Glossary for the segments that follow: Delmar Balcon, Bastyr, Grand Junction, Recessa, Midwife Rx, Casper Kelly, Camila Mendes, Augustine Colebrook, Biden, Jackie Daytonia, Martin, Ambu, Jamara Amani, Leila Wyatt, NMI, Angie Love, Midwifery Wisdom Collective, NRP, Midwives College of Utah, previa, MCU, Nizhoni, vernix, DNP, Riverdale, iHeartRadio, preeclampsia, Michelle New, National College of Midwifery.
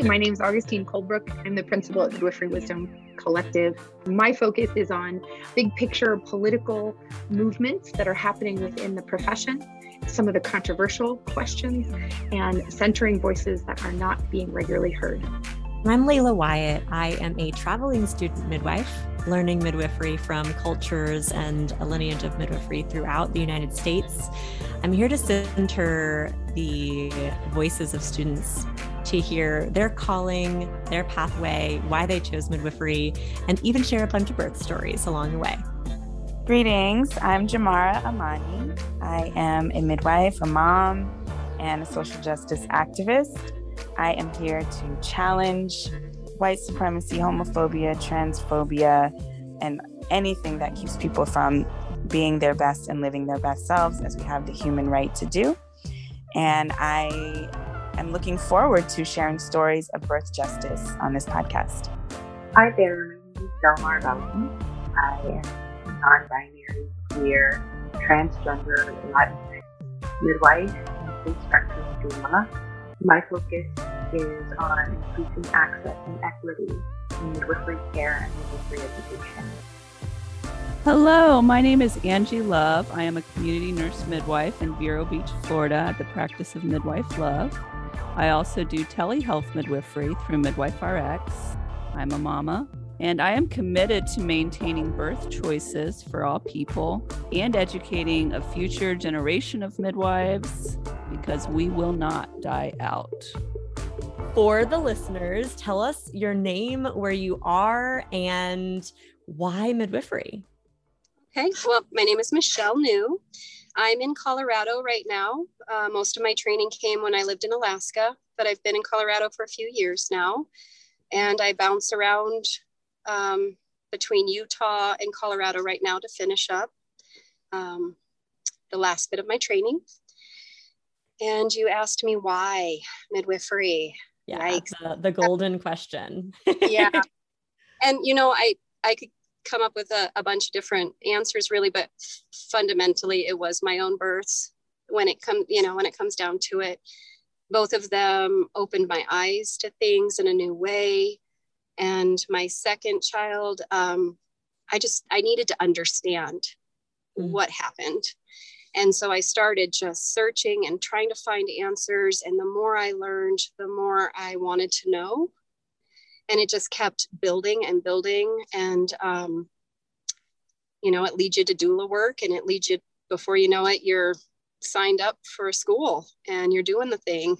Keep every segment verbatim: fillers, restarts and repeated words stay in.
Hi, my name is Augustine Colebrook. I'm the principal at Midwifery Wisdom Collective. My focus is on big picture political movements that are happening within the profession, some of the controversial questions, and centering voices that are not being regularly heard. I'm Leila Wyatt. I am a traveling student midwife, learning midwifery from cultures and a lineage of midwifery throughout the United States. I'm here to center the voices of students, to hear their calling, their pathway, why they chose midwifery, and even share a bunch of birth stories along the way. Greetings, I'm Jamara Amani. I am a midwife, a mom, and a social justice activist. I am here to challenge white supremacy, homophobia, transphobia, and anything that keeps people from being their best and living their best selves, as we have the human right to do. And I I'm looking forward to sharing stories of birth justice on this podcast. Hi there, Delmar Balcon. I am non-binary, queer, transgender, Latinx midwife, and full-spectrum doula. My focus is on increasing access and equity in midwifery care and midwifery education. Hello, my name is Angie Love. I am a community nurse midwife in Vero Beach, Florida, at the practice of Midwife Love. I also do telehealth midwifery through Midwife Rx. I'm a mama, and I am committed to maintaining birth choices for all people and educating a future generation of midwives, because we will not die out. For the listeners, tell us your name, where you are, and why midwifery. Okay, well, my name is Michelle New. I'm in Colorado right now. Uh, most of my training came when I lived in Alaska, but I've been in Colorado for a few years now. And I bounce around um, between Utah and Colorado right now to finish up um, the last bit of my training. And you asked me why midwifery. Yeah, the, the golden question. Yeah. And, you know, I, I could come up with a, a bunch of different answers really, but fundamentally it was my own births. When it comes, you know, when it comes down to it, both of them opened my eyes to things in a new way. And my second child, um, I just, I needed to understand mm-hmm. what happened. And so I started just searching and trying to find answers. And the more I learned, the more I wanted to know. And it just kept building and building. And, um, you know, it leads you to doula work, and it leads you, before you know it, you're signed up for a school and you're doing the thing.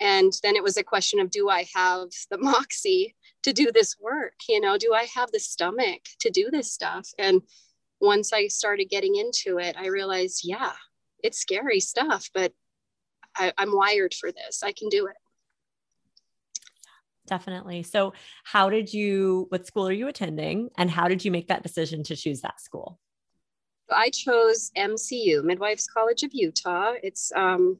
And then it was a question of, do I have the moxie to do this work? You know, do I have the stomach to do this stuff? And once I started getting into it, I realized, yeah, it's scary stuff, but I, I'm wired for this. I can do it. Definitely. So how did you, what school are you attending, and how did you make that decision to choose that school? I chose M C U, Midwives College of Utah. It's um,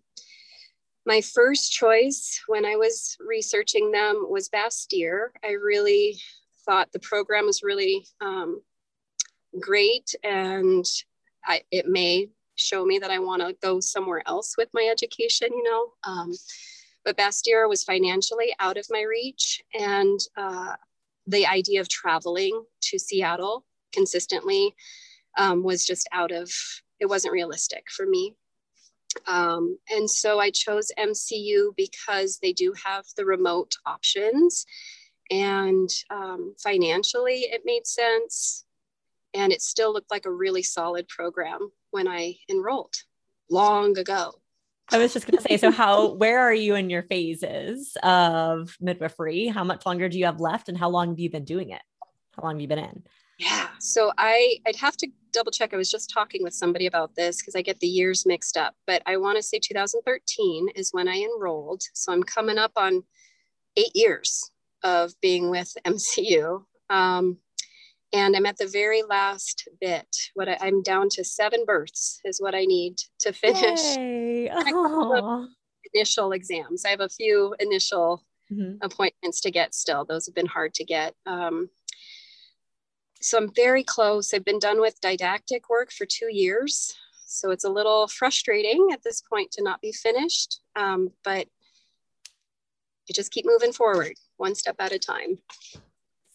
my first choice when I was researching them was Bastyr. I really thought the program was really um, great, and I, it may show me that I want to go somewhere else with my education, you know. Um, but Bastyr was financially out of my reach, and uh, the idea of traveling to Seattle consistently um, was just out of, it wasn't realistic for me. Um, and so I chose M C U because they do have the remote options, and um, financially it made sense. And it still looked like a really solid program when I enrolled long ago. I was just going to say, so how, where are you in your phases of midwifery? How much longer do you have left, and how long have you been doing it? How long have you been in? Yeah. So I, I'd have to double check. I was just talking with somebody about this because I get the years mixed up, but I want to say two thousand thirteen is when I enrolled. So I'm coming up on eight years of being with M C U. Um, And I'm at the very last bit. What I, I'm down to seven births is what I need to finish initial exams. I have a few initial mm-hmm. appointments to get still. Those have been hard to get. Um, so I'm very close. I've been done with didactic work for two years. So it's a little frustrating at this point to not be finished. Um, but you just keep moving forward one step at a time.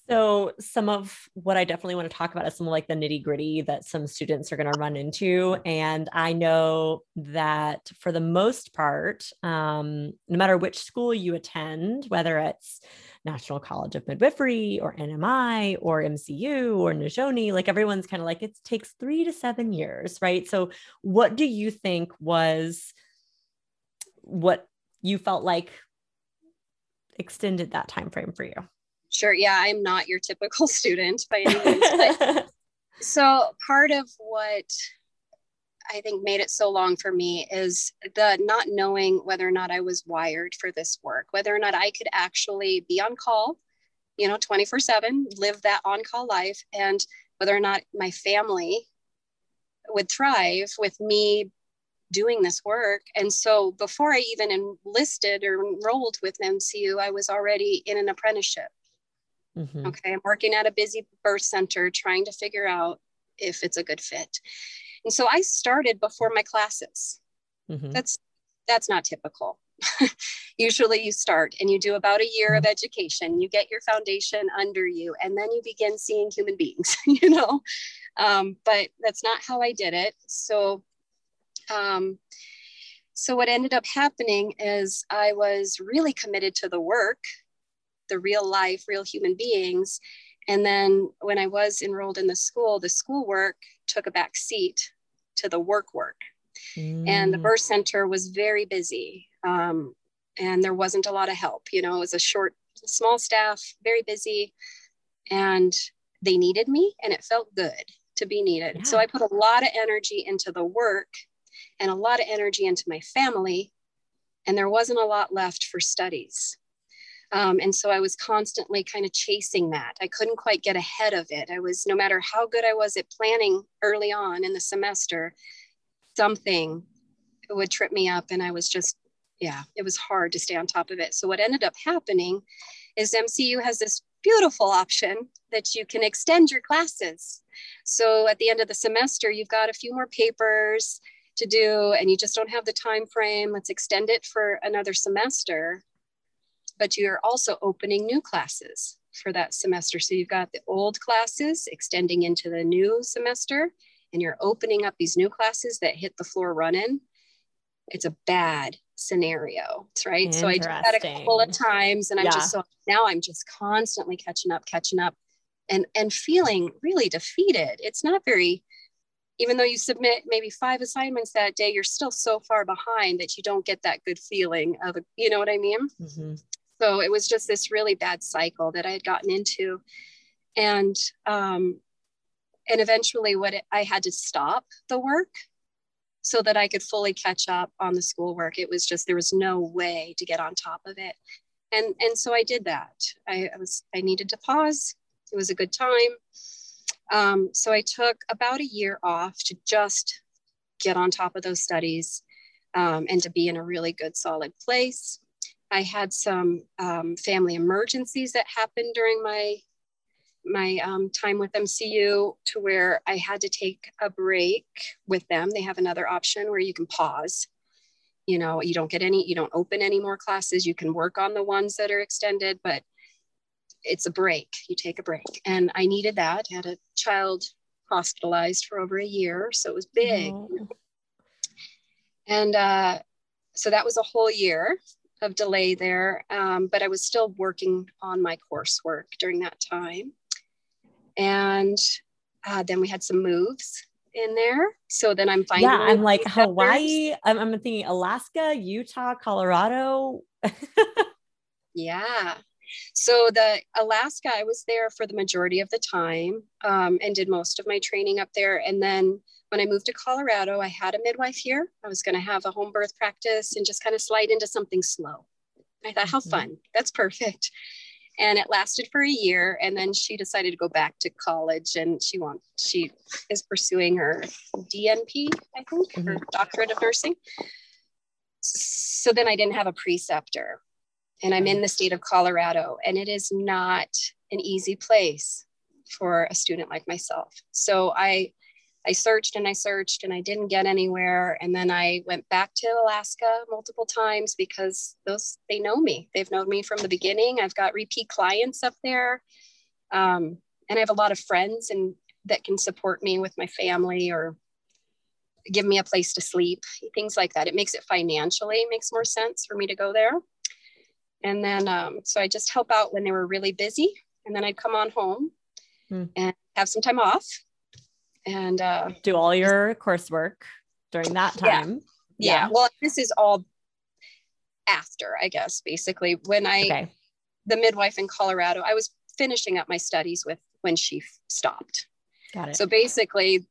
So some of what I definitely want to talk about is some of like the nitty gritty that some students are going to run into. And I know that for the most part, um, no matter which school you attend, whether it's National College of Midwifery or N M I or M C U or Nizhoni, like everyone's kind of like, it takes three to seven years, right? So what do you think was what you felt like extended that time frame for you? Sure. Yeah. I'm not your typical student by any means. But, so part of what I think made it so long for me is the not knowing whether or not I was wired for this work, whether or not I could actually be on call, you know, twenty-four seven, live that on-call life, and whether or not my family would thrive with me doing this work. And so before I even enlisted or enrolled with M C U, I was already in an apprenticeship. Mm-hmm. Okay. I'm working at a busy birth center, trying to figure out if it's a good fit. And so I started before my classes. Mm-hmm. That's, that's not typical. Usually you start and you do about a year of education, you get your foundation under you, and then you begin seeing human beings, you know, um, but that's not how I did it. So, um, so what ended up happening is I was really committed to the work, the real life, real human beings. And then when I was enrolled in the school, the schoolwork took a back seat to the work work. Mm. And the birth center was very busy. Um, and there wasn't a lot of help, you know, it was a short, small staff, very busy, and they needed me, and it felt good to be needed. Yeah. So I put a lot of energy into the work and a lot of energy into my family. And there wasn't a lot left for studies. Um, and so I was constantly kind of chasing that. I couldn't quite get ahead of it. I was, no matter how good I was at planning early on in the semester, something would trip me up, and I was just, yeah, it was hard to stay on top of it. So what ended up happening is M C U has this beautiful option that you can extend your classes. So at the end of the semester, you've got a few more papers to do, and you just don't have the time frame. Let's extend it for another semester. But you're also opening new classes for that semester. So you've got the old classes extending into the new semester, and you're opening up these new classes that hit the floor running. It's a bad scenario, right? So I did that a couple of times, and yeah. I'm just, so now I'm just constantly catching up, catching up and, and feeling really defeated. It's not very, even though you submit maybe five assignments that day, you're still so far behind that you don't get that good feeling of, you know what I mean? Mm-hmm. So it was just this really bad cycle that I had gotten into. And, um, and eventually what it, I had to stop the work so that I could fully catch up on the schoolwork. It was just, there was no way to get on top of it. And, and so I did that. I, I was, I needed to pause. It was a good time. Um, so I took about a year off to just get on top of those studies, um, and to be in a really good, solid place. I had some um, family emergencies that happened during my my um, time with M C U, to where I had to take a break with them. They have another option where you can pause. You know, you don't get any, you don't open any more classes. You can work on the ones that are extended, but it's a break. You take a break. And I needed that. I had a child hospitalized for over a year, so it was big. Oh. And uh, so that was a whole year of delay there. Um, but I was still working on my coursework during that time. And uh, then we had some moves in there. So then I'm finding. Yeah, I'm like Hawaii. I'm, I'm thinking Alaska, Utah, Colorado. Yeah. So the Alaska, I was there for the majority of the time, um, and did most of my training up there. And then when I moved to Colorado, I had a midwife here. I was going to have a home birth practice and just kind of slide into something slow. I thought, how fun. That's perfect. And it lasted for a year. And then she decided to go back to college, and she wants, she is pursuing her D N P, I think, mm-hmm. her doctorate of nursing. So then I didn't have a preceptor. And I'm in the state of Colorado, and it is not an easy place for a student like myself. So I, I searched and I searched and I didn't get anywhere. And then I went back to Alaska multiple times because those, they know me. They've known me from the beginning. I've got repeat clients up there. Um, and I have a lot of friends and that can support me with my family or give me a place to sleep, things like that. It makes it financially makes more sense for me to go there. And then, um, so I just help out when they were really busy, and then I'd come on home mm. and have some time off and, uh, do all your coursework during that time. Yeah. yeah. yeah. Well, this is all after, I guess, basically when I, okay. the midwife in Colorado, I was finishing up my studies with when she stopped. Got it. So basically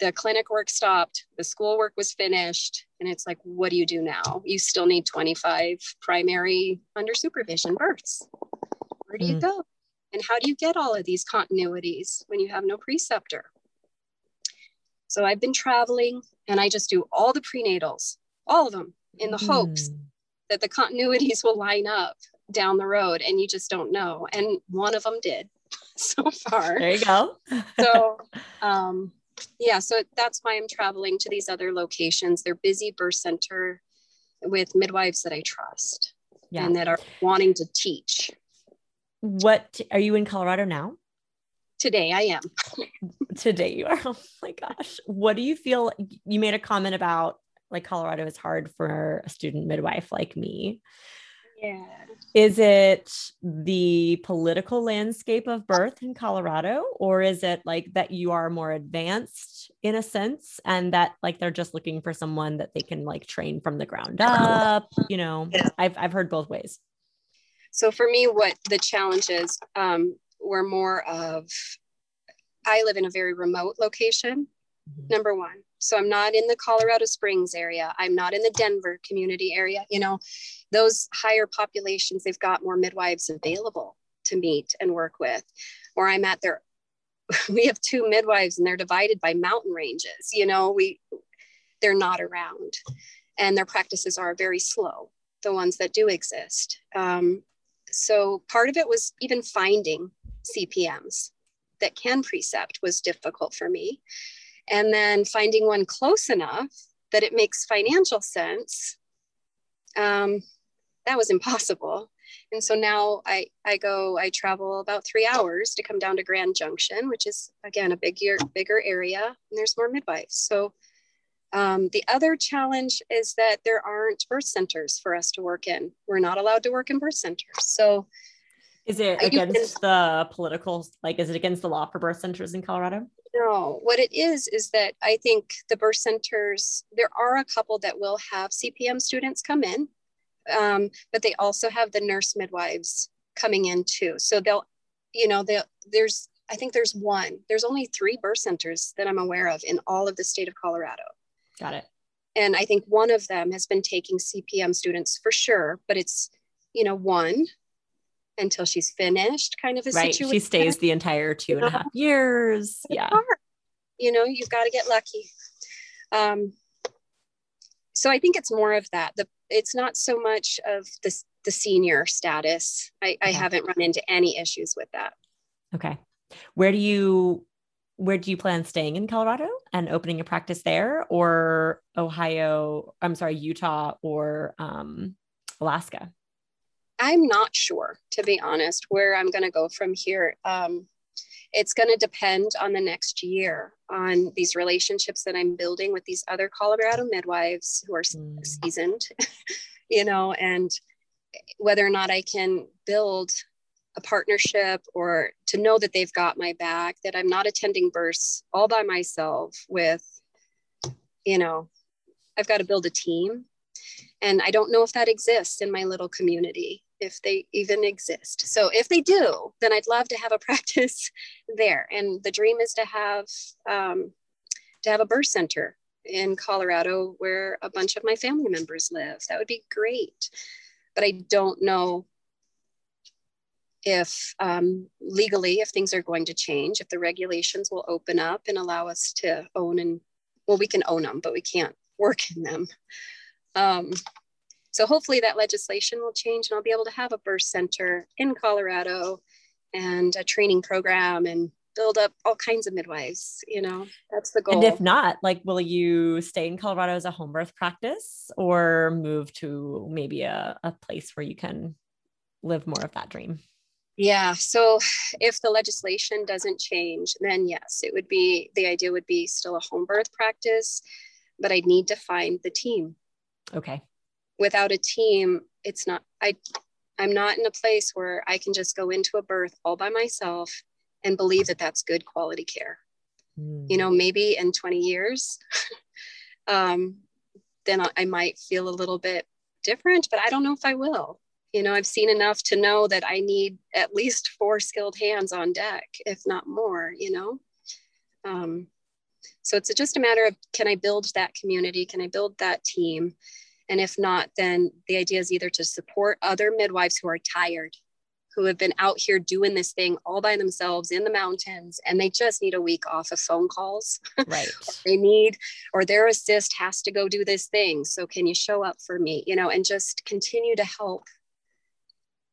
the clinic work stopped, the schoolwork was finished. And it's like, what do you do now? You still need twenty-five primary under supervision births. Where do mm. you go? And how do you get all of these continuities when you have no preceptor? So I've been traveling and I just do all the prenatals, all of them, in the mm. hopes that the continuities will line up down the road, and you just don't know. And one of them did so far. There you go. so, um, yeah, so that's why I'm traveling to these other locations. They're busy birth center with midwives that I trust yeah. and that are wanting to teach. What are you in Colorado now? Today I am. Today you are. Oh my gosh. What do you feel? You made a comment about like Colorado is hard for a student midwife like me. Yeah. Is it the political landscape of birth in Colorado, or is it like that you are more advanced in a sense and that like, they're just looking for someone that they can like train from the ground up, you know, yeah. I've, I've heard both ways. So for me, what the challenge is, um, we're more of, I live in a very remote location, mm-hmm. number one. So I'm not in the Colorado Springs area. I'm not in the Denver community area. You know, those higher populations, they've got more midwives available to meet and work with. Or I'm at their, we have two midwives and they're divided by mountain ranges. You know, we, they're not around and their practices are very slow, the ones that do exist. Um, so part of it was even finding C P Ms that can precept was difficult for me. And then finding one close enough that it makes financial sense, um, that was impossible. And so now I, I go, I travel about three hours to come down to Grand Junction, which is, again, a bigger, bigger area, and there's more midwives. So um, the other challenge is that there aren't birth centers for us to work in. We're not allowed to work in birth centers. So is it against the political, like, is it against the law for birth centers in Colorado? No, what it is, is that I think the birth centers, there are a couple that will have C P M students come in, um, but they also have the nurse midwives coming in too. So they'll, you know, they'll, there's, I think there's one, there's only three birth centers that I'm aware of in all of the state of Colorado. Got it. And I think one of them has been taking C P M students for sure, but it's, you know, one until she's finished kind of a right. situation. She stays the entire two and a half years. Yeah. You know, you've got to get lucky. Um, so I think it's more of that. The, it's not so much of the, the senior status. I, okay. I haven't run into any issues with that. Okay. Where do you, where do you plan staying in Colorado and opening a practice there, or Ohio, I'm sorry, Utah, or um, Alaska? I'm not sure, to be honest, where I'm going to go from here. Um, it's going to depend on the next year, on these relationships that I'm building with these other Colorado midwives who are mm. seasoned, you know, and whether or not I can build a partnership or to know that they've got my back, that I'm not attending births all by myself with, you know, I've got to build a team. And I don't know if that exists in my little community, if they even exist. So if they do, then I'd love to have a practice there. And the dream is to have, um, to have a birth center in Colorado where a bunch of my family members live. That would be great. But I don't know if um, legally, if things are going to change, if the regulations will open up and allow us to own and, well, we can own them, but we can't work in them. Um, so hopefully that legislation will change and I'll be able to have a birth center in Colorado and a training program and build up all kinds of midwives, you know, that's the goal. And if not, like, will you stay in Colorado as a home birth practice or move to maybe a, a place where you can live more of that dream? Yeah. So if the legislation doesn't change, then yes, it would be, the idea would be still a home birth practice, but I need to find the team. Okay. Without a team, it's not, I, I'm not in a place where I can just go into a birth all by myself and believe that that's good quality care. Mm. You know, maybe in twenty years, um, then I, I might feel a little bit different, but I don't know if I will. You know, I've seen enough to know that I need at least four skilled hands on deck, if not more, you know. Um, so it's just a matter of, can I build that community? Can I build that team? And if not, then the idea is either to support other midwives who are tired, who have been out here doing this thing all by themselves in the mountains, and they just need a week off of phone calls. Right. They need, or their assist has to go do this thing. So can you show up for me, you know, and just continue to help,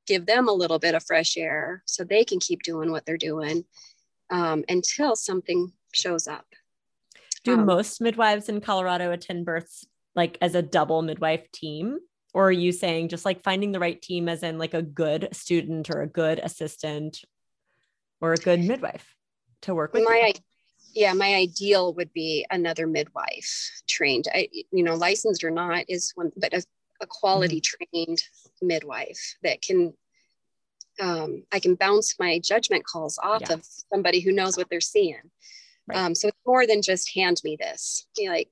give them a little bit of fresh air so they can keep doing what they're doing um, until something shows up. Do um, most midwives in Colorado attend births like as a double midwife team? Or are you saying just like finding the right team as in like a good student or a good assistant or a good midwife to work with? My, you? Yeah, my ideal would be another midwife trained, I, you know, licensed or not is one, but a, a quality mm-hmm. trained midwife that can, um, I can bounce my judgment calls off yeah. of somebody who knows what they're seeing. Right. Um, so it's more than just hand me this, you know, like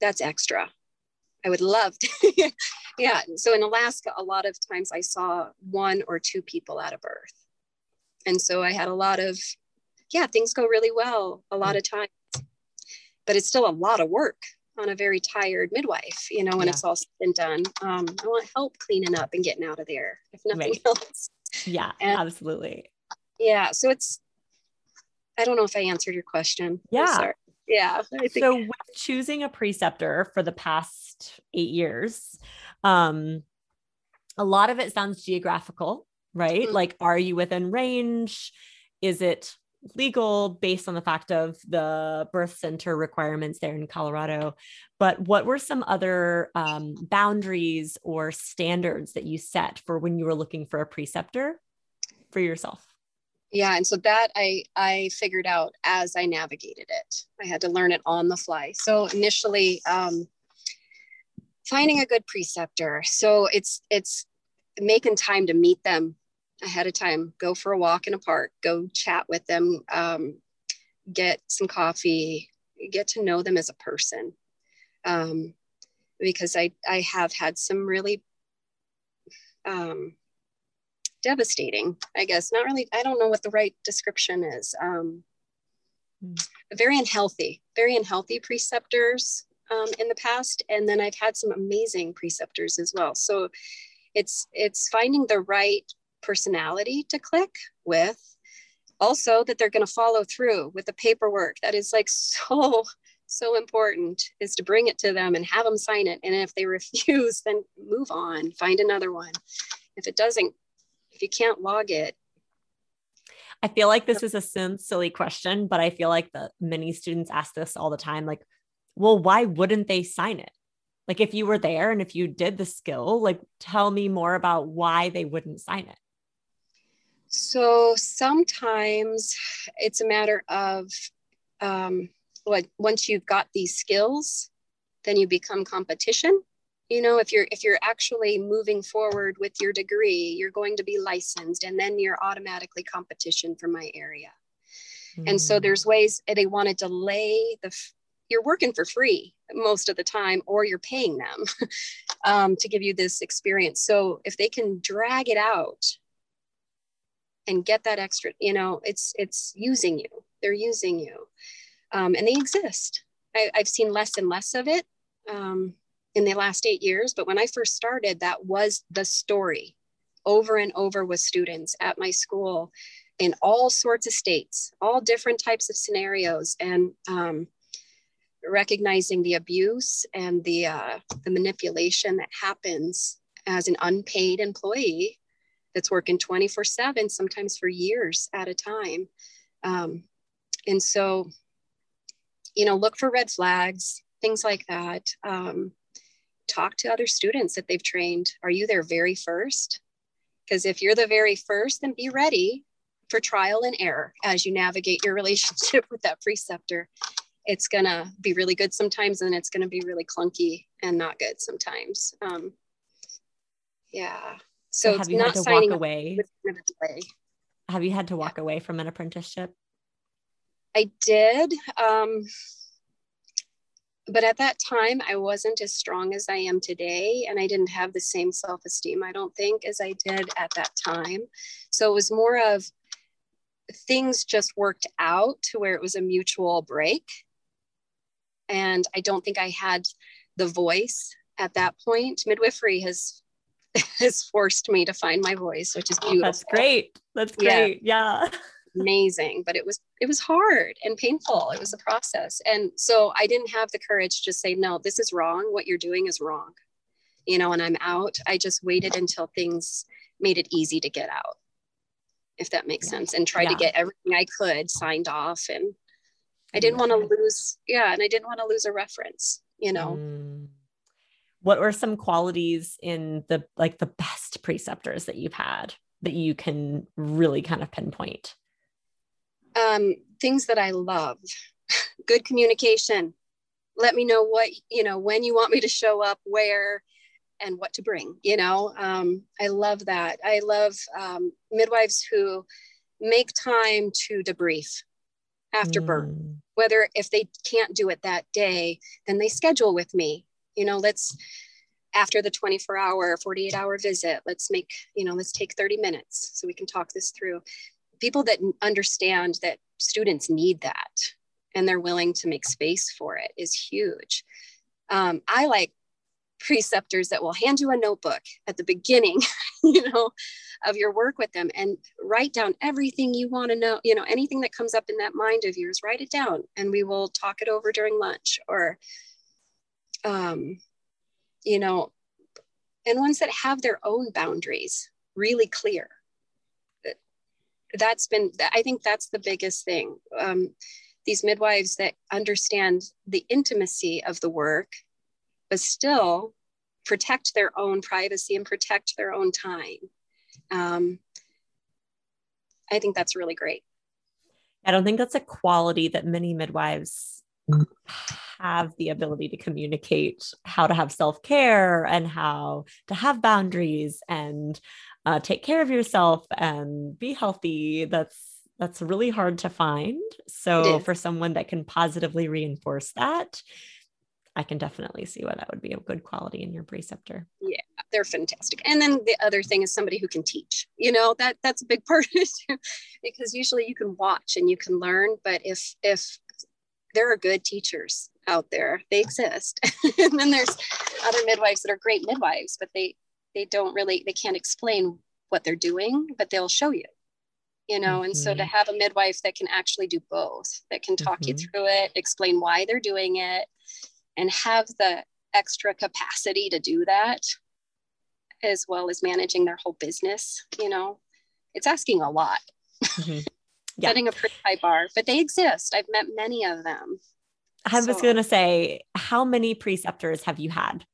that's extra. I would love to. Yeah. So in Alaska, a lot of times I saw one or two people at a birth. And so I had a lot of, yeah, things go really well a lot mm-hmm. of times, but it's still a lot of work on a very tired midwife, you know, when yeah. it's all said and done. Um, I want help cleaning up and getting out of there, if nothing right. else. Yeah, and, absolutely. Yeah. So it's, I don't know if I answered your question. Yeah. Yeah. I think. So with choosing a preceptor for the past eight years, um, a lot of it sounds geographical, right? Mm-hmm. Like, are you within range? Is it legal based on the fact of the birth center requirements there in Colorado? But what were some other um, boundaries or standards that you set for when you were looking for a preceptor for yourself? Yeah. And so that I, I figured out as I navigated it. I had to learn it on the fly. So initially um, finding a good preceptor. So it's, it's making time to meet them ahead of time, go for a walk in a park, go chat with them, um, get some coffee, get to know them as a person. Um, because I, I have had some really, um, devastating, I guess, not really, I don't know what the right description is. Um, very unhealthy, very unhealthy preceptors, um, in the past. And then I've had some amazing preceptors as well. So it's, it's finding the right personality to click with, also that they're going to follow through with the paperwork. That is like so, so important, is to bring it to them and have them sign it. And if they refuse, then move on, find another one. If it doesn't, if you can't log it. I feel like this is a silly question, but I feel like the many students ask this all the time. Like, well, why wouldn't they sign it? Like if you were there and if you did the skill, like tell me more about why they wouldn't sign it. So sometimes it's a matter of, um, like once you've got these skills, then you become competition. You know, if you're, if you're actually moving forward with your degree, you're going to be licensed and then you're automatically competition for my area. Mm. And so there's ways they want to delay the, f- you're working for free most of the time, or you're paying them um, to give you this experience. So if they can drag it out and get that extra, you know, it's, it's using you, they're using you um, and they exist. I, I've seen less and less of it. Um, in the last eight years. But when I first started, that was the story over and over with students at my school in all sorts of states, all different types of scenarios, and um, recognizing the abuse and the, uh, the manipulation that happens as an unpaid employee that's working twenty-four seven, sometimes for years at a time. Um, And so, you know, look for red flags, things like that. Um, talk to other students that they've trained. Are you their very first? Because if you're the very first, then be ready for trial and error as you navigate your relationship with that preceptor. It's gonna be really good sometimes, and it's gonna be really clunky and not good sometimes. Um, yeah, so, so it's not signing away. With a delay. Have you had to walk yeah. away from an apprenticeship? I did, um, but at that time I wasn't as strong as I am today, and I didn't have the same self-esteem, I don't think, as I did at that time. So it was more of things just worked out to where it was a mutual break. And I don't think I had the voice at that point. Midwifery has has forced me to find my voice, which is beautiful. That's great. That's great. Yeah. yeah. Amazing. But it was, it was hard and painful. It was a process. And so I didn't have the courage to say, no, this is wrong. What you're doing is wrong. You know, and I'm out. I just waited until things made it easy to get out, if that makes yeah. sense, and tried yeah. to get everything I could signed off. And I didn't want to lose, yeah, and I didn't want to lose a reference, you know. Mm. What were some qualities in the, like the best preceptors that you've had that you can really kind of pinpoint? Um, things that I love, good communication. Let me know what, you know, when you want me to show up, where, and what to bring, you know. um, I love that. I love um, midwives who make time to debrief after mm. birth, whether if they can't do it that day, then they schedule with me, you know, let's, after the twenty-four hour, forty-eight hour visit, let's make, you know, let's take thirty minutes so we can talk this through. People that understand that students need that and they're willing to make space for it is huge. Um, I like preceptors that will hand you a notebook at the beginning, you know, of your work with them, and write down everything you want to know, you know, anything that comes up in that mind of yours, write it down, and we will talk it over during lunch, or, um, you know, and ones that have their own boundaries really clear. That's been, I think that's the biggest thing. Um, these midwives that understand the intimacy of the work, but still protect their own privacy and protect their own time. Um, I think that's really great. I don't think that's a quality that many midwives have, the ability to communicate how to have self-care and how to have boundaries and uh, take care of yourself and be healthy. That's that's really hard to find. So for someone that can positively reinforce that, I can definitely see why that would be a good quality in your preceptor. Yeah, they're fantastic. And then the other thing is somebody who can teach, you know, that that's a big part of it too, because usually you can watch and you can learn, but if, if there are good teachers out there, they exist. And then there's other midwives that are great midwives, but they, they don't really, they can't explain what they're doing, but they'll show you, you know? Mm-hmm. And so to have a midwife that can actually do both, that can talk mm-hmm. you through it, explain why they're doing it, and have the extra capacity to do that, as well as managing their whole business. You know, it's asking a lot, mm-hmm. yeah. setting a pretty high bar, but they exist. I've met many of them. I was so, going to say, how many preceptors have you had?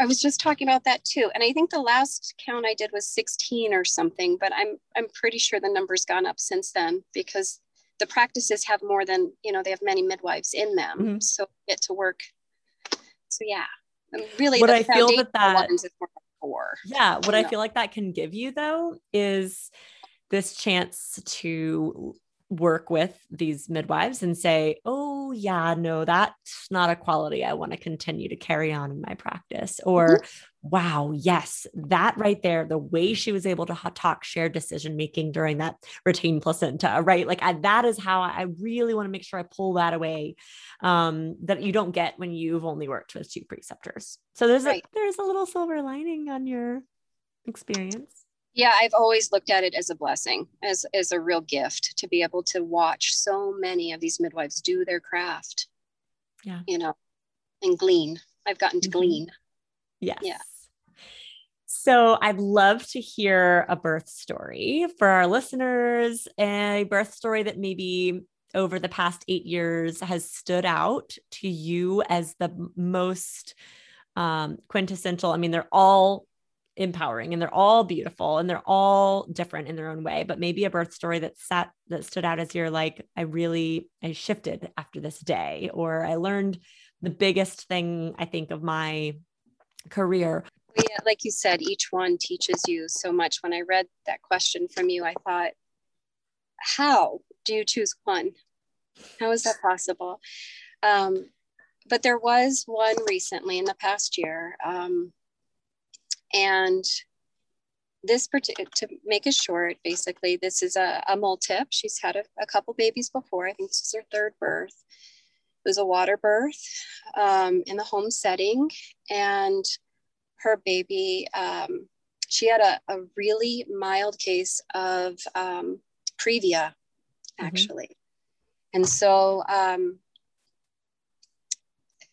I was just talking about that too. And I think the last count I did was sixteen or something, but I'm, I'm pretty sure the number's gone up since then, because the practices have more than, you know, they have many midwives in them. Mm-hmm. So get to work. So yeah, and really what I feel that, that is more for, yeah, what I know. Feel like that can give you though, is this chance to work with these midwives and say, oh yeah, no, that's not a quality I want to continue to carry on in my practice. Or mm-hmm. wow, yes, that right there, the way she was able to talk shared decision-making during that retained placenta, right? Like I, that is how I really want to make sure I pull that away, um, that you don't get when you've only worked with two preceptors. So there's right. a, there's a little silver lining on your experience. Yeah, I've always looked at it as a blessing, as, as a real gift to be able to watch so many of these midwives do their craft, yeah, you know, and glean. I've gotten to mm-hmm. glean. Yes. Yeah. So I'd love to hear a birth story for our listeners, a birth story that maybe over the past eight years has stood out to you as the most um, quintessential? I mean, they're all empowering and they're all beautiful and they're all different in their own way, but maybe a birth story that sat, that stood out as you're like, I really, I shifted after this day, or I learned the biggest thing I think of my career. Well, yeah, like you said, each one teaches you so much. When I read that question from you, I thought, how do you choose one? How is that possible? Um, but there was one recently in the past year, um, and this particular, to make it short, basically, this is a, a mul-tip. She's had a, a couple babies before. I think this is her third birth. It was a water birth um, in the home setting. And her baby, um, she had a, a really mild case of um, previa, actually. Mm-hmm. And so um,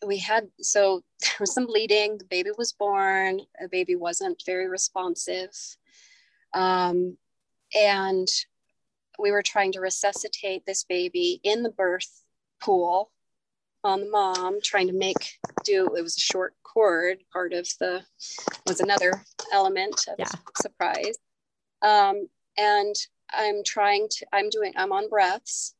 we had, so there was some bleeding, the baby was born, the baby wasn't very responsive. Um, and we were trying to resuscitate this baby in the birth pool on the mom, trying to make do. It was a short cord, part of the, was another element of yeah. surprise. Um, and I'm trying to, I'm doing, I'm on breaths.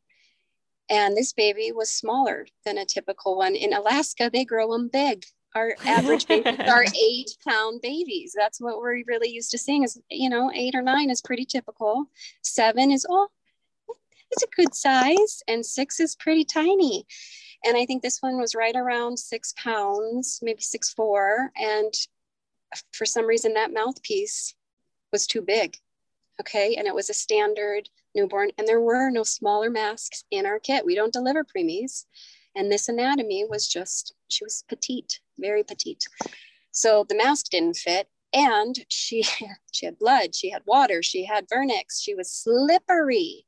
And this baby was smaller than a typical one. In Alaska, they grow them big. Our average babies are eight pound babies. That's what we're really used to seeing is, you know, eight or nine is pretty typical. Seven is, oh, it's a good size. And six is pretty tiny. And I think this one was right around six pounds, maybe six, four. And for some reason, that mouthpiece was too big. Okay. And it was a standard newborn, and there were no smaller masks in our kit. We don't deliver preemies. And this anatomy was just, she was petite, very petite. So the mask didn't fit, and she, she had blood, she had water, she had vernix, she was slippery.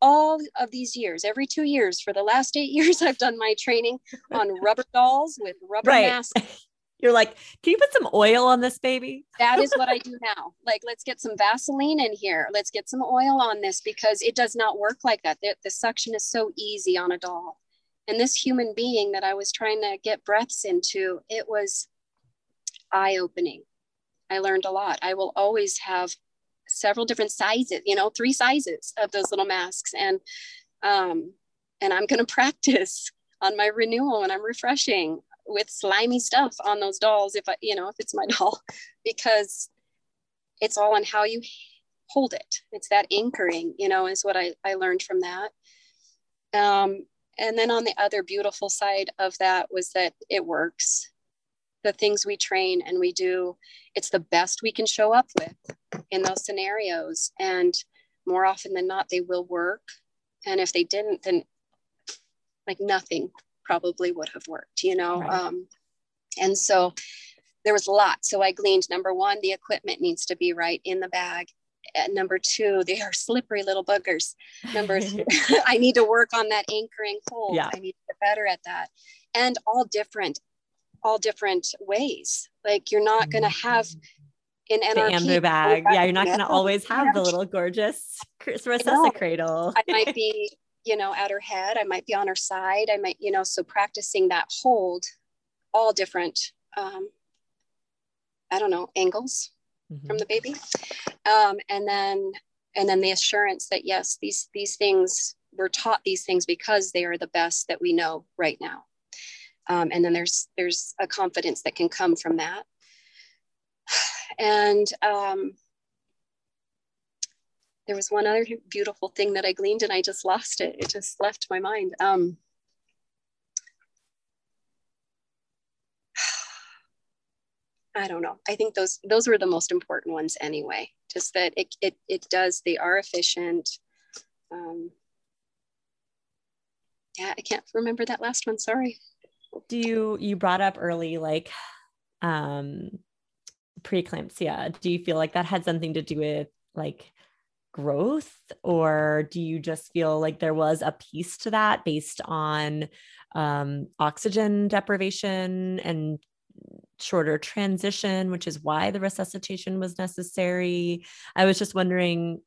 All of these years, every two years for the last eight years, I've done my training on rubber dolls with rubber right. masks. You're like, can you put some oil on this baby? That is what I do now. Like, let's get some Vaseline in here. Let's get some oil on this, because it does not work like that. The, the suction is so easy on a doll. And this human being that I was trying to get breaths into, it was eye-opening. I learned a lot. I will always have several different sizes, you know, three sizes of those little masks. And, um, and I'm going to practice on my renewal and I'm refreshing with slimy stuff on those dolls, if I, you know, if it's my doll, because it's all on how you hold it. It's that anchoring, you know, is what I, I learned from that. Um, and then on the other beautiful side of that was that it works. The things we train and we do, it's the best we can show up with in those scenarios. And more often than not, they will work. And if they didn't, then like nothing probably would have worked, you know? Right. Um, and so there was a lot. So I gleaned, number one, the equipment needs to be right in the bag. And number two, they are slippery little buggers. Number three, I need to work on that anchoring hold. Yeah. I need to get better at that. And all different, all different ways. Like, you're not going to have an N R P ambu bag. Yeah. You're not going to always have the little gorgeous Recessa cradle. I might be, you know, at her head, I might be on her side, I might, you know, so practicing that hold, all different, um, I don't know, angles mm-hmm. from the baby. Um, and then, and then the assurance that yes, these, these things, we're taught these things because they are the best that we know right now. Um, and then there's, there's a confidence that can come from that. And, um, there was one other beautiful thing that I gleaned and I just lost it. It just left my mind. Um, I don't know. I think those, those were the most important ones anyway, just that it, it, it does, they are efficient. Um, yeah, I can't remember that last one. Sorry. Do you, you brought up early, like, um, preeclampsia. Do you feel like that had something to do with like growth, or do you just feel like there was a piece to that based on, um, oxygen deprivation and shorter transition, which is why the resuscitation was necessary? I was just wondering,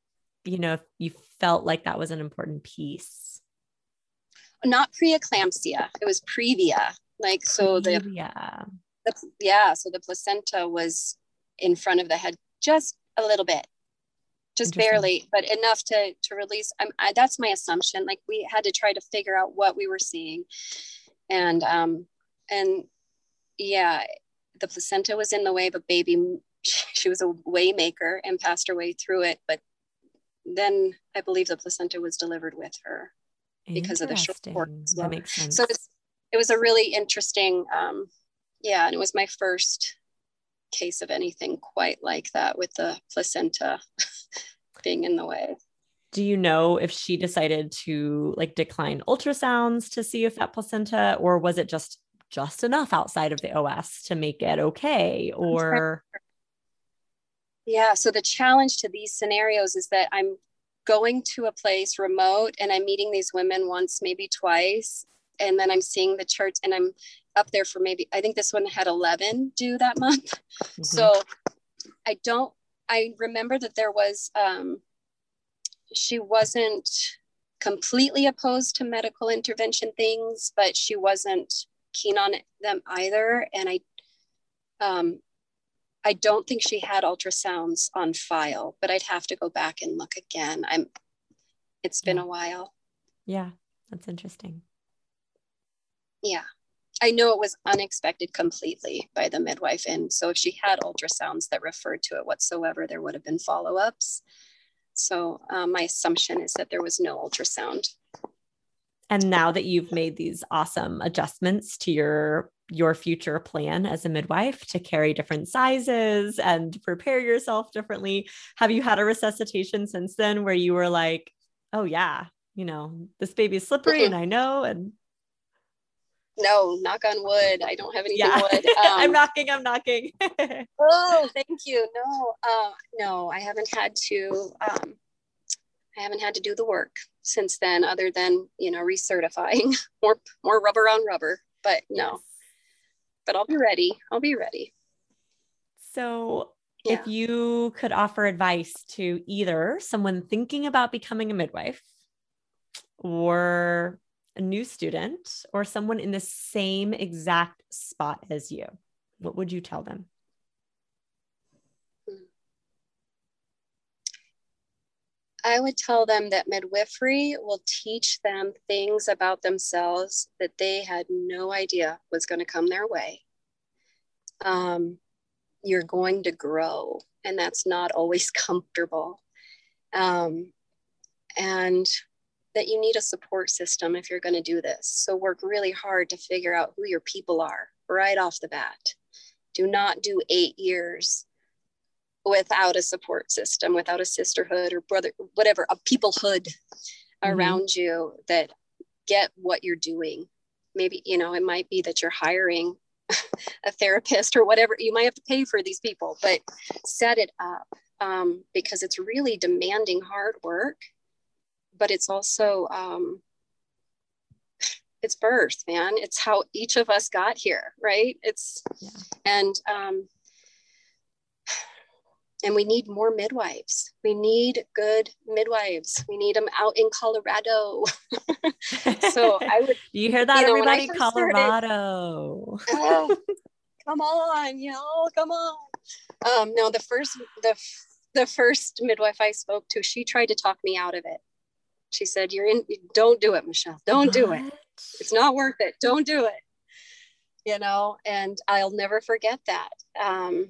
you know, if you felt like that was an important piece. not preeclampsia, it was previa. Like, so the, the, yeah, so the placenta was in front of the head just a little bit, just barely, but enough to, to release. I'm, I, that's my assumption. Like, we had to try to figure out what we were seeing. And, um, and yeah, the placenta was in the way, but baby, she was a way maker and passed her way through it. But then I believe the placenta was delivered with her because of the short course. That makes sense. So it's, it was a really interesting, um, yeah. And it was my first case of anything quite like that, with the placenta being in the way. Do you know if she decided to like decline ultrasounds to see if that placenta, or was it just, just enough outside of the O S to make it okay? Or. Yeah. So the challenge to these scenarios is that I'm going to a place remote and I'm meeting these women once, maybe twice. And then I'm seeing the charts, and I'm up there for maybe, I think this one had eleven due that month. Mm-hmm. So I don't, I remember that there was, um, she wasn't completely opposed to medical intervention things, but she wasn't keen on them either. And I, um, I don't think she had ultrasounds on file, but I'd have to go back and look again. I'm, it's been yeah. a while. Yeah. That's interesting. Yeah. I know it was unexpected completely by the midwife. And so if she had ultrasounds that referred to it whatsoever, there would have been follow-ups. So um, my assumption is that there was no ultrasound. And now that you've made these awesome adjustments to your, your future plan as a midwife to carry different sizes and prepare yourself differently, have you had a resuscitation since then where you were like, oh yeah, you know, this baby's slippery mm-hmm. and I know, and no, knock on wood. I don't have anything yeah. wood. Um, I'm knocking, I'm knocking. Oh, thank you. No, uh, no, I haven't had to, um, I haven't had to do the work since then, other than, you know, recertifying more, more rubber on rubber, but no, yes. but I'll be ready. I'll be ready. So yeah. if you could offer advice to either someone thinking about becoming a midwife, or a new student, or someone in the same exact spot as you, what would you tell them? I would tell them that midwifery will teach them things about themselves that they had no idea was going to come their way. Um, you're going to grow, and that's not always comfortable. Um, and that you need a support system if you're going to do this. So work really hard to figure out who your people are right off the bat. Do not do eight years without a support system, without a sisterhood or brother, whatever, a peoplehood mm-hmm. around you that get what you're doing. Maybe, you know, it might be that you're hiring a therapist or whatever. You might have to pay for these people, but set it up um, because it's really demanding hard work. But it's also, um, it's birth, man. It's how each of us got here, right? It's, yeah. and, um, and we need more midwives. We need good midwives. We need them out in Colorado. So I would, you hear that, you know, everybody? Colorado. Started, oh, come on, y'all, come on. Um, no, the first, the, the first midwife I spoke to, she tried to talk me out of it. She said, you're in, don't do it, Michelle. Don't do it. It's not worth it. Don't do it. You know, and I'll never forget that. Um,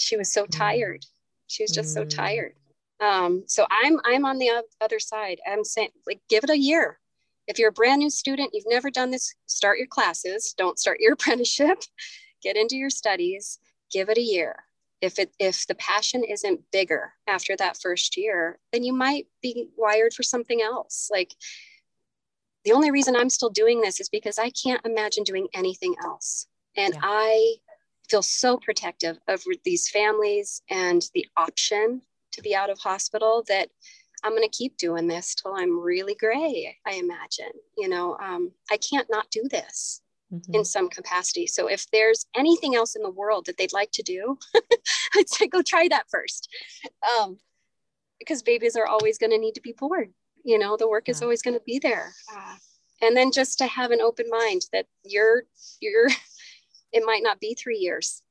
she was so tired. She was just mm. so tired. Um, so I'm, I'm on the other side. I'm saying, like, give it a year. If you're a brand new student, you've never done this, start your classes. Don't start your apprenticeship. Get into your studies. Give it a year. If it, if the passion isn't bigger after that first year, then you might be wired for something else. Like, the only reason I'm still doing this is because I can't imagine doing anything else. And yeah. I feel so protective of these families and the option to be out of hospital that I'm going to keep doing this till I'm really gray, I imagine. You know, um, I can't not do this. Mm-hmm. In some capacity. So if there's anything else in the world that they'd like to do, I'd say go try that first. Um, because babies are always going to need to be born. You know, the work yeah. is always going to be there. Uh, And then just to have an open mind that you're, you're, it might not be three years,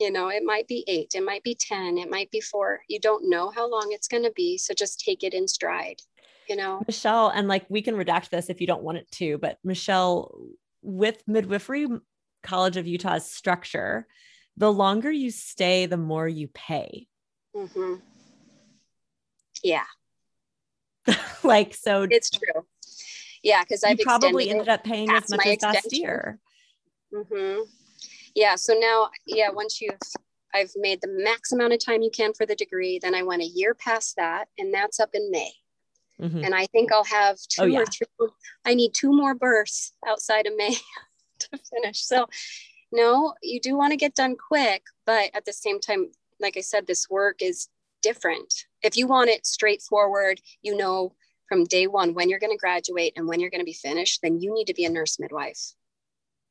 you know, it might be eight, it might be ten, it might be four. You don't know how long it's going to be. So just take it in stride, you know. Michelle, and like, we can redact this if you don't want it to, but Michelle, with Midwifery College of Utah's structure, the longer you stay, the more you pay. Mm-hmm. Yeah. Like, so it's true. Yeah. Cause I probably ended up paying as much as last year. Mm-hmm. Yeah. So now, yeah, once you've, I've made the max amount of time you can for the degree, then I went a year past that, and that's up in May. Mm-hmm. And I think I'll have two oh, yeah. or three, I need two more births outside of May to finish. So no, you do want to get done quick, but at the same time, like I said, this work is different. If you want it straightforward, you know, from day one, when you're going to graduate and when you're going to be finished, then you need to be a nurse midwife.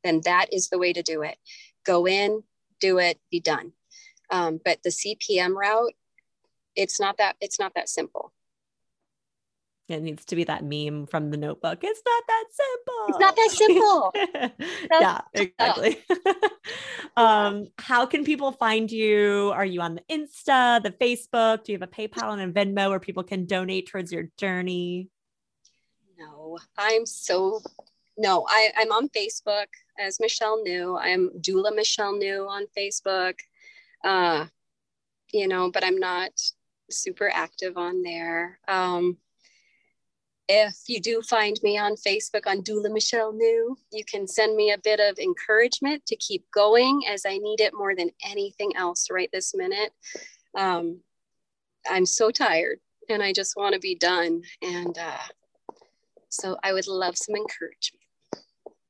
Then that is the way to do it. Go in, do it, be done. Um, but the C P M route, it's not that, it's not that simple. It needs to be that meme from The Notebook. It's not that simple. It's not that simple. Yeah, exactly. um, how can people find you? Are you on the Insta, the Facebook? Do you have a PayPal and a Venmo where people can donate towards your journey? No, I'm so, no, I, I'm on Facebook as Michelle New. I'm Doula Michelle New on Facebook, uh, you know, but I'm not super active on there. Um, If you do find me on Facebook on Doula Michelle New, you can send me a bit of encouragement to keep going, as I need it more than anything else right this minute. Um, I'm so tired and I just want to be done. And uh, so I would love some encouragement.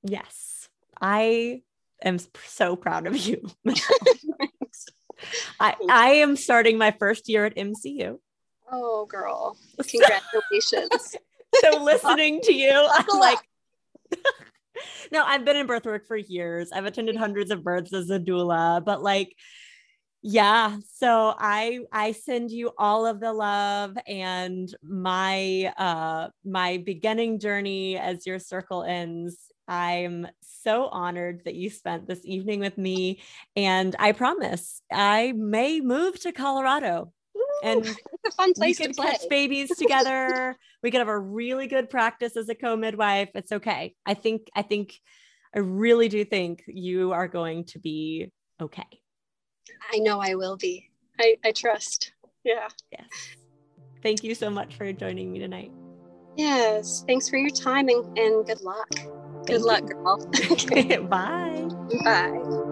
Yes, I am so proud of you. I, I am starting my first year at M C U. Oh, girl. Congratulations. So listening to you, I'm like, no, I've been in birth work for years. I've attended hundreds of births as a doula, but like, yeah. So I, I send you all of the love and my, uh, my beginning journey as your circle ends. I'm so honored that you spent this evening with me, and I promise I may move to Colorado. And it's a fun place to play. We can catch babies together. We could have a really good practice as a co-midwife. It's okay. I think, I think, I really do think you are going to be okay. I know I will be. I, I trust. Yeah. Yes. Thank you so much for joining me tonight. Yes. Thanks for your time, and, and good luck. Good Thank luck, you. Girl. Okay. Bye. Bye.